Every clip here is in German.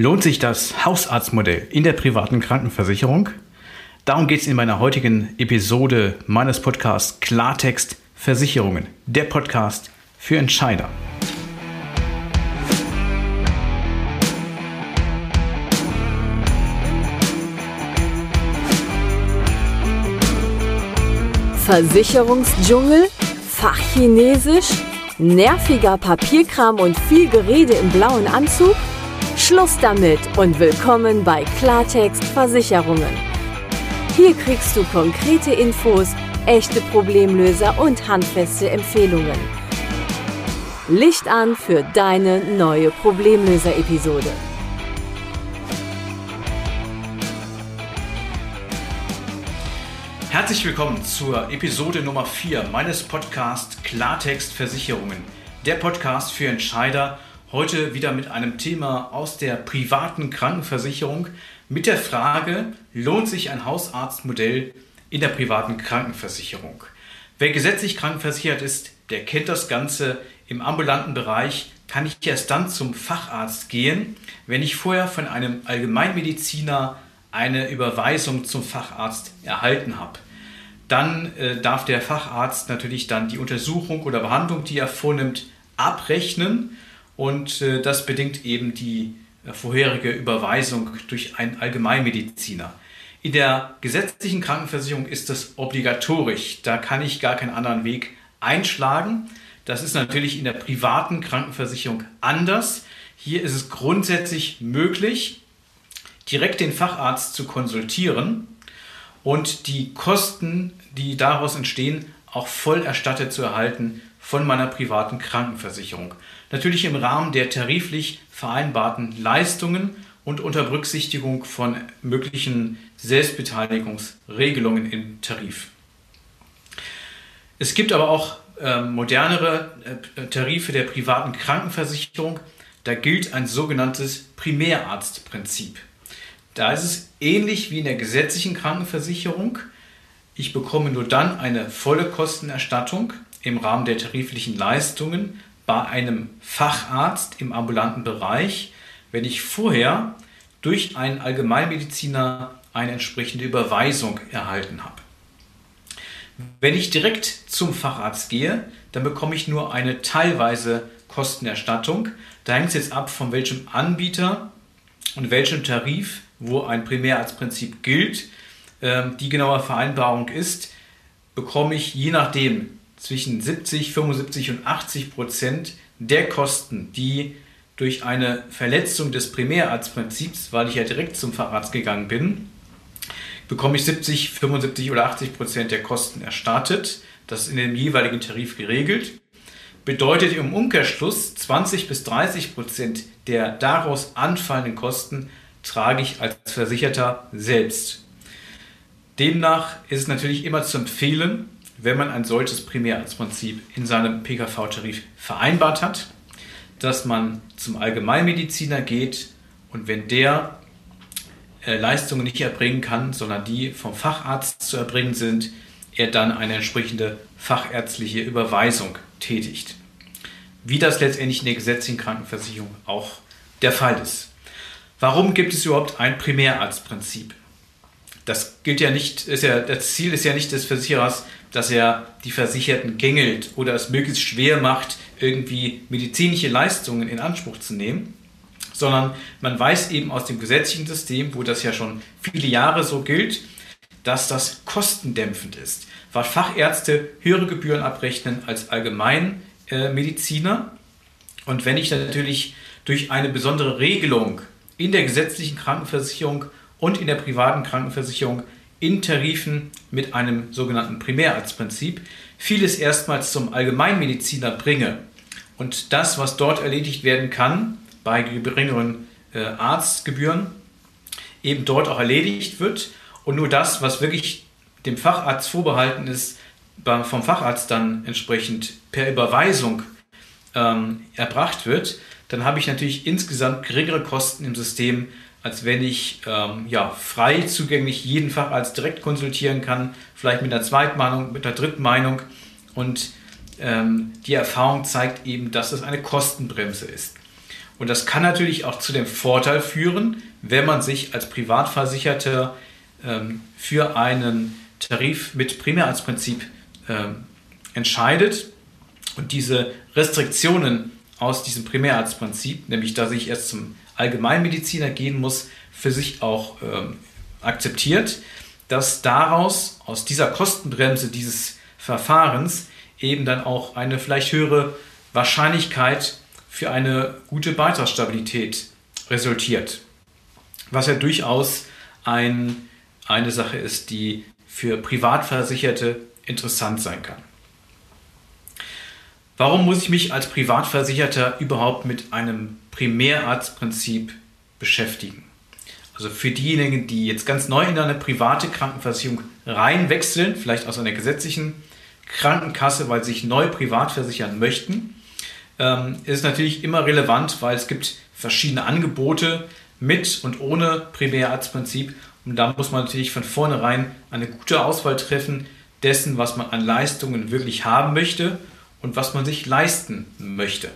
Lohnt sich das Hausarztmodell in der privaten Krankenversicherung? Darum geht es in meiner heutigen Episode meines Podcasts Klartext Versicherungen, der Podcast für Entscheider. Versicherungsdschungel, Fachchinesisch, nerviger Papierkram und viel Gerede im blauen Anzug? Schluss damit und willkommen bei Klartext Versicherungen. Hier kriegst du konkrete Infos, echte Problemlöser und handfeste Empfehlungen. Licht an für deine neue Problemlöser-Episode. Herzlich willkommen zur Episode Nummer 4 meines Podcasts Klartext Versicherungen, der Podcast für Entscheider. Heute wieder mit einem Thema aus der privaten Krankenversicherung mit der Frage, lohnt sich ein Hausarztmodell in der privaten Krankenversicherung? Wer gesetzlich krankenversichert ist, der kennt das Ganze. Im ambulanten Bereich kann ich erst dann zum Facharzt gehen, wenn ich vorher von einem Allgemeinmediziner eine Überweisung zum Facharzt erhalten habe. Dann darf der Facharzt natürlich dann die Untersuchung oder Behandlung, die er vornimmt, abrechnen. Und das bedingt eben die vorherige Überweisung durch einen Allgemeinmediziner. In der gesetzlichen Krankenversicherung ist das obligatorisch. Da kann ich gar keinen anderen Weg einschlagen. Das ist natürlich in der privaten Krankenversicherung anders. Hier ist es grundsätzlich möglich, direkt den Facharzt zu konsultieren und die Kosten, die daraus entstehen, auch voll erstattet zu erhalten von meiner privaten Krankenversicherung. Natürlich im Rahmen der tariflich vereinbarten Leistungen und unter Berücksichtigung von möglichen Selbstbeteiligungsregelungen im Tarif. Es gibt aber auch modernere Tarife der privaten Krankenversicherung. Da gilt ein sogenanntes Primärarztprinzip. Da ist es ähnlich wie in der gesetzlichen Krankenversicherung. Ich bekomme nur dann eine volle Kostenerstattung im Rahmen der tariflichen Leistungen bei einem Facharzt im ambulanten Bereich, wenn ich vorher durch einen Allgemeinmediziner eine entsprechende Überweisung erhalten habe. Wenn ich direkt zum Facharzt gehe, dann bekomme ich nur eine teilweise Kostenerstattung. Da hängt es jetzt ab, von welchem Anbieter und welchem Tarif, wo ein Primärarztprinzip gilt. Die genaue Vereinbarung ist, bekomme ich je nachdem zwischen 70, 75 und 80% der Kosten, die durch eine Verletzung des Primärarztprinzips, weil ich ja direkt zum Facharzt gegangen bin, bekomme ich 70, 75 oder 80% der Kosten erstattet. Das ist in dem jeweiligen Tarif geregelt. Bedeutet im Umkehrschluss, 20 bis 30% der daraus anfallenden Kosten trage ich als Versicherter selbst. Demnach ist es natürlich immer zu empfehlen, wenn man ein solches Primärarztprinzip in seinem PKV-Tarif vereinbart hat, dass man zum Allgemeinmediziner geht und wenn der Leistungen nicht erbringen kann, sondern die vom Facharzt zu erbringen sind, er dann eine entsprechende fachärztliche Überweisung tätigt. Wie das letztendlich in der gesetzlichen Krankenversicherung auch der Fall ist. Warum gibt es überhaupt ein Primärarztprinzip? Das gilt ja nicht, das Ziel ist ja nicht des Versicherers, dass er die Versicherten gängelt oder es möglichst schwer macht, irgendwie medizinische Leistungen in Anspruch zu nehmen, sondern man weiß eben aus dem gesetzlichen System, wo das ja schon viele Jahre so gilt, dass das kostendämpfend ist, weil Fachärzte höhere Gebühren abrechnen als Allgemeinmediziner. Und wenn ich natürlich durch eine besondere Regelung in der gesetzlichen Krankenversicherung und in der privaten Krankenversicherung in Tarifen mit einem sogenannten Primärarztprinzip vieles erstmals zum Allgemeinmediziner bringe und das, was dort erledigt werden kann, bei geringeren Arztgebühren, eben dort auch erledigt wird und nur das, was wirklich dem Facharzt vorbehalten ist, vom Facharzt dann entsprechend per Überweisung erbracht wird, dann habe ich natürlich insgesamt geringere Kosten im System, als wenn ich frei zugänglich jeden Facharzt direkt konsultieren kann, vielleicht mit einer Zweitmeinung, mit einer Drittmeinung. Und die Erfahrung zeigt eben, dass es eine Kostenbremse ist. Und das kann natürlich auch zu dem Vorteil führen, wenn man sich als Privatversicherter für einen Tarif mit Primärarztprinzip entscheidet und diese Restriktionen aus diesem Primärarztprinzip, nämlich dass ich erst zum Allgemeinmediziner gehen muss, für sich auch akzeptiert, dass daraus, aus dieser Kostenbremse dieses Verfahrens, eben dann auch eine vielleicht höhere Wahrscheinlichkeit für eine gute Beitragsstabilität resultiert. Was ja durchaus eine Sache ist, die für Privatversicherte interessant sein kann. Warum muss ich mich als Privatversicherter überhaupt mit einem Primärarztprinzip beschäftigen? Also für diejenigen, die jetzt ganz neu in eine private Krankenversicherung reinwechseln, vielleicht aus einer gesetzlichen Krankenkasse, weil sie sich neu privat versichern möchten, ist natürlich immer relevant, weil es gibt verschiedene Angebote mit und ohne Primärarztprinzip. Und da muss man natürlich von vornherein eine gute Auswahl treffen dessen, was man an Leistungen wirklich haben möchte und was man sich leisten möchte.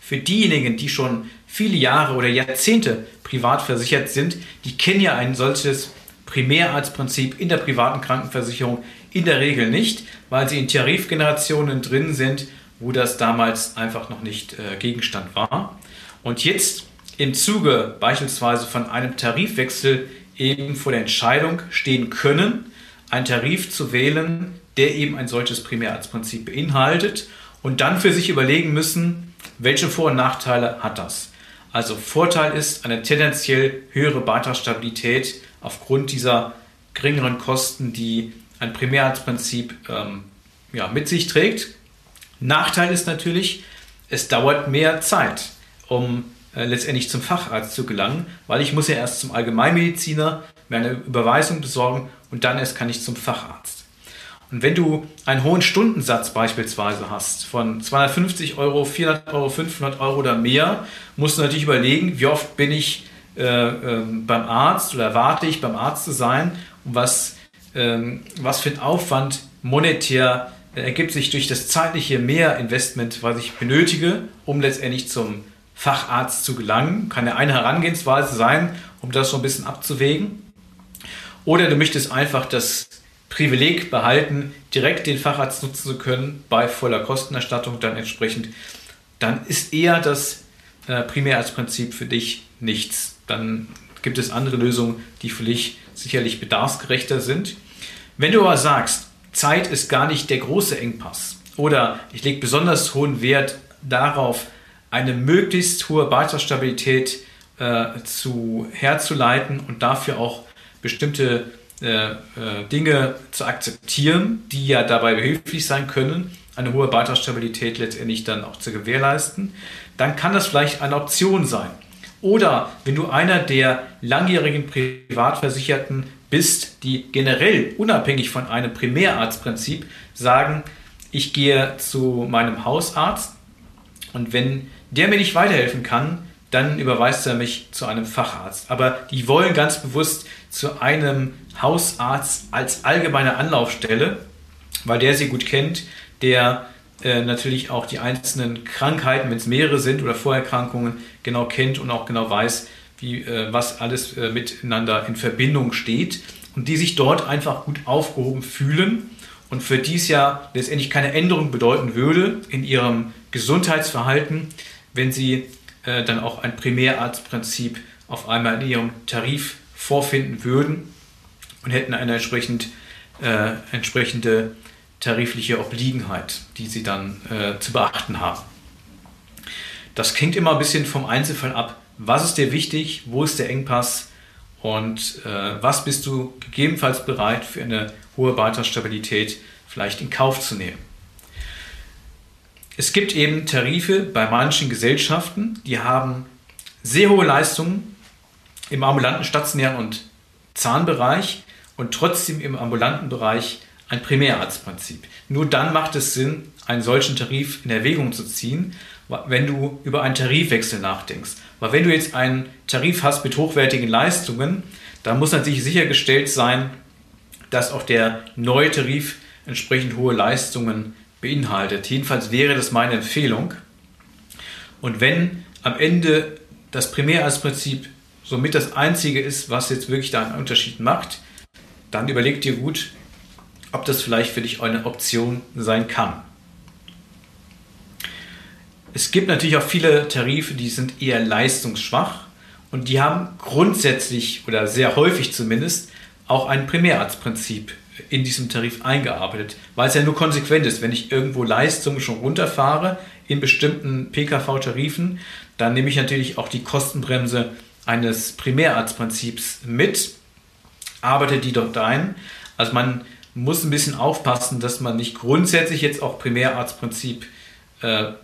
Für diejenigen, die schon viele Jahre oder Jahrzehnte privat versichert sind, die kennen ja ein solches Primärarztprinzip in der privaten Krankenversicherung in der Regel nicht, weil sie in Tarifgenerationen drin sind, wo das damals einfach noch nicht Gegenstand war. Und jetzt im Zuge beispielsweise von einem Tarifwechsel eben vor der Entscheidung stehen können, einen Tarif zu wählen, der eben ein solches Primärarztprinzip beinhaltet und dann für sich überlegen müssen, welche Vor- und Nachteile hat das. Also Vorteil ist eine tendenziell höhere Beitragsstabilität aufgrund dieser geringeren Kosten, die ein Primärarztprinzip mit sich trägt. Nachteil ist natürlich, es dauert mehr Zeit, um letztendlich zum Facharzt zu gelangen, weil ich muss ja erst zum Allgemeinmediziner mir eine Überweisung besorgen und dann erst kann ich zum Facharzt. Und wenn du einen hohen Stundensatz beispielsweise hast, von 250 Euro, 400 Euro, 500 Euro oder mehr, musst du natürlich überlegen, wie oft bin ich beim Arzt oder erwarte ich beim Arzt zu sein und was für ein Aufwand monetär ergibt sich durch das zeitliche Mehrinvestment, was ich benötige, um letztendlich zum Facharzt zu gelangen. Kann ja eine Herangehensweise sein, um das so ein bisschen abzuwägen. Oder du möchtest einfach das Privileg behalten, direkt den Facharzt nutzen zu können, bei voller Kostenerstattung dann entsprechend, dann ist eher das Primärarztprinzip für dich nichts. Dann gibt es andere Lösungen, die für dich sicherlich bedarfsgerechter sind. Wenn du aber sagst, Zeit ist gar nicht der große Engpass oder ich lege besonders hohen Wert darauf, eine möglichst hohe Beitragsstabilität herzuleiten und dafür auch bestimmte Dinge zu akzeptieren, die ja dabei behilflich sein können, eine hohe Beitragsstabilität letztendlich dann auch zu gewährleisten, dann kann das vielleicht eine Option sein. Oder wenn du einer der langjährigen Privatversicherten bist, die generell unabhängig von einem Primärarztprinzip sagen, ich gehe zu meinem Hausarzt und wenn der mir nicht weiterhelfen kann, dann überweist er mich zu einem Facharzt. Aber die wollen ganz bewusst zu einem Hausarzt als allgemeine Anlaufstelle, weil der sie gut kennt, der natürlich auch die einzelnen Krankheiten, wenn es mehrere sind oder Vorerkrankungen, genau kennt und auch genau weiß, was alles miteinander in Verbindung steht und die sich dort einfach gut aufgehoben fühlen und für die es ja letztendlich keine Änderung bedeuten würde in ihrem Gesundheitsverhalten, wenn sie dann auch ein Primärarztprinzip auf einmal in ihrem Tarif vorfinden würden und hätten eine entsprechende tarifliche Obliegenheit, die sie dann zu beachten haben. Das hängt immer ein bisschen vom Einzelfall ab. Was ist dir wichtig? Wo ist der Engpass? Und was bist du gegebenenfalls bereit für eine hohe Beitragsstabilität vielleicht in Kauf zu nehmen? Es gibt eben Tarife bei manchen Gesellschaften, die haben sehr hohe Leistungen im ambulanten, stationären und Zahnbereich und trotzdem im ambulanten Bereich ein Primärarztprinzip. Nur dann macht es Sinn, einen solchen Tarif in Erwägung zu ziehen, wenn du über einen Tarifwechsel nachdenkst. Weil wenn du jetzt einen Tarif hast mit hochwertigen Leistungen, dann muss natürlich sichergestellt sein, dass auch der neue Tarif entsprechend hohe Leistungen beinhaltet. Jedenfalls wäre das meine Empfehlung. Und wenn am Ende das Primärarztprinzip somit das Einzige ist, was jetzt wirklich da einen Unterschied macht, dann überleg dir gut, ob das vielleicht für dich eine Option sein kann. Es gibt natürlich auch viele Tarife, die sind eher leistungsschwach und die haben grundsätzlich oder sehr häufig zumindest auch ein Primärarztprinzip in diesem Tarif eingearbeitet, weil es ja nur konsequent ist, wenn ich irgendwo Leistungen schon runterfahre in bestimmten PKV-Tarifen, dann nehme ich natürlich auch die Kostenbremse eines Primärarztprinzips mit, arbeite die dort ein. Also man muss ein bisschen aufpassen, dass man nicht grundsätzlich jetzt auch Primärarztprinzip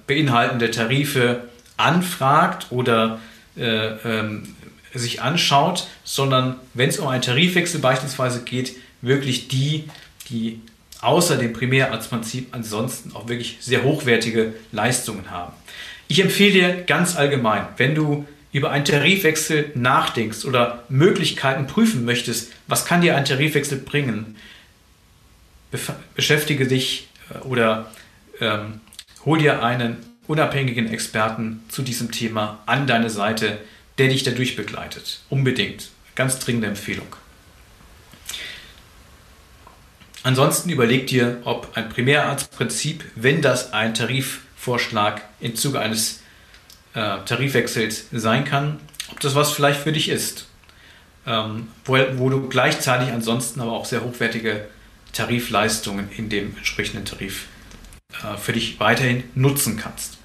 beinhaltende Tarife anfragt oder sich anschaut, sondern wenn es um einen Tarifwechsel beispielsweise geht, wirklich die außer dem Primärarztprinzip ansonsten auch wirklich sehr hochwertige Leistungen haben. Ich empfehle dir ganz allgemein, wenn du über einen Tarifwechsel nachdenkst oder Möglichkeiten prüfen möchtest, was kann dir ein Tarifwechsel bringen, beschäftige dich oder hol dir einen unabhängigen Experten zu diesem Thema an deine Seite, der dich dadurch begleitet. Unbedingt. Ganz dringende Empfehlung. Ansonsten überleg dir, ob ein Primärarztprinzip, wenn das ein Tarifvorschlag im Zuge eines Tarifwechsels sein kann, ob das was vielleicht für dich ist, wo du gleichzeitig ansonsten aber auch sehr hochwertige Tarifleistungen in dem entsprechenden Tarif für dich weiterhin nutzen kannst.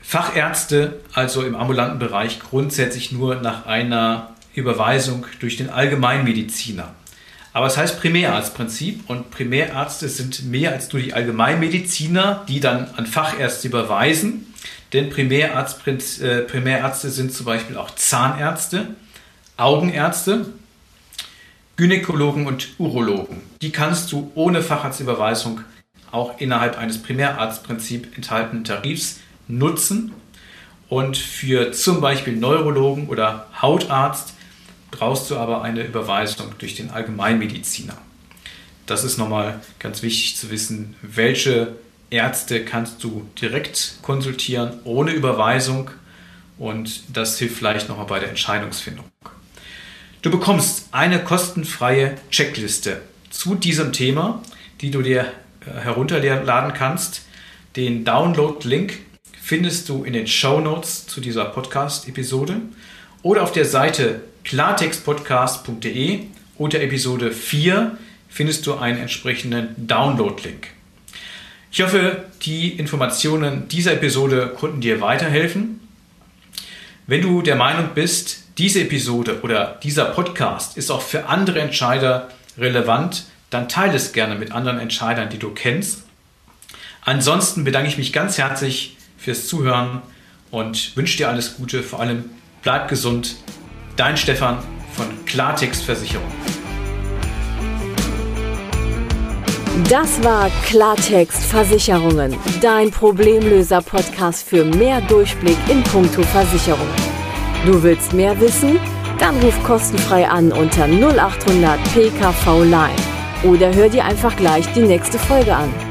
Fachärzte, also im ambulanten Bereich, grundsätzlich nur nach einer Überweisung durch den Allgemeinmediziner. Aber es heißt Primärarztprinzip und Primärärzte sind mehr als nur die Allgemeinmediziner, die dann an Fachärzte überweisen. Denn Primärärzte sind zum Beispiel auch Zahnärzte, Augenärzte, Gynäkologen und Urologen. Die kannst du ohne Facharztüberweisung auch innerhalb eines Primärarztprinzip enthaltenen Tarifs nutzen. Und für zum Beispiel Neurologen oder Hautarzt brauchst du aber eine Überweisung durch den Allgemeinmediziner. Das ist nochmal ganz wichtig zu wissen, welche Ärzte kannst du direkt konsultieren ohne Überweisung, und das hilft vielleicht nochmal bei der Entscheidungsfindung. Du bekommst eine kostenfreie Checkliste zu diesem Thema, die du dir herunterladen kannst. Den Download-Link findest du in den Shownotes zu dieser Podcast-Episode oder auf der Seite klartextpodcast.de unter Episode 4 findest du einen entsprechenden Download-Link. Ich hoffe, die Informationen dieser Episode konnten dir weiterhelfen. Wenn du der Meinung bist, diese Episode oder dieser Podcast ist auch für andere Entscheider relevant, dann teile es gerne mit anderen Entscheidern, die du kennst. Ansonsten bedanke ich mich ganz herzlich fürs Zuhören und wünsche dir alles Gute. Vor allem bleib gesund. Dein Stefan von Klartext Versicherungen. Das war Klartext Versicherungen, dein Problemlöser-Podcast für mehr Durchblick in puncto Versicherung. Du willst mehr wissen? Dann ruf kostenfrei an unter 0800 PKV Live oder hör dir einfach gleich die nächste Folge an.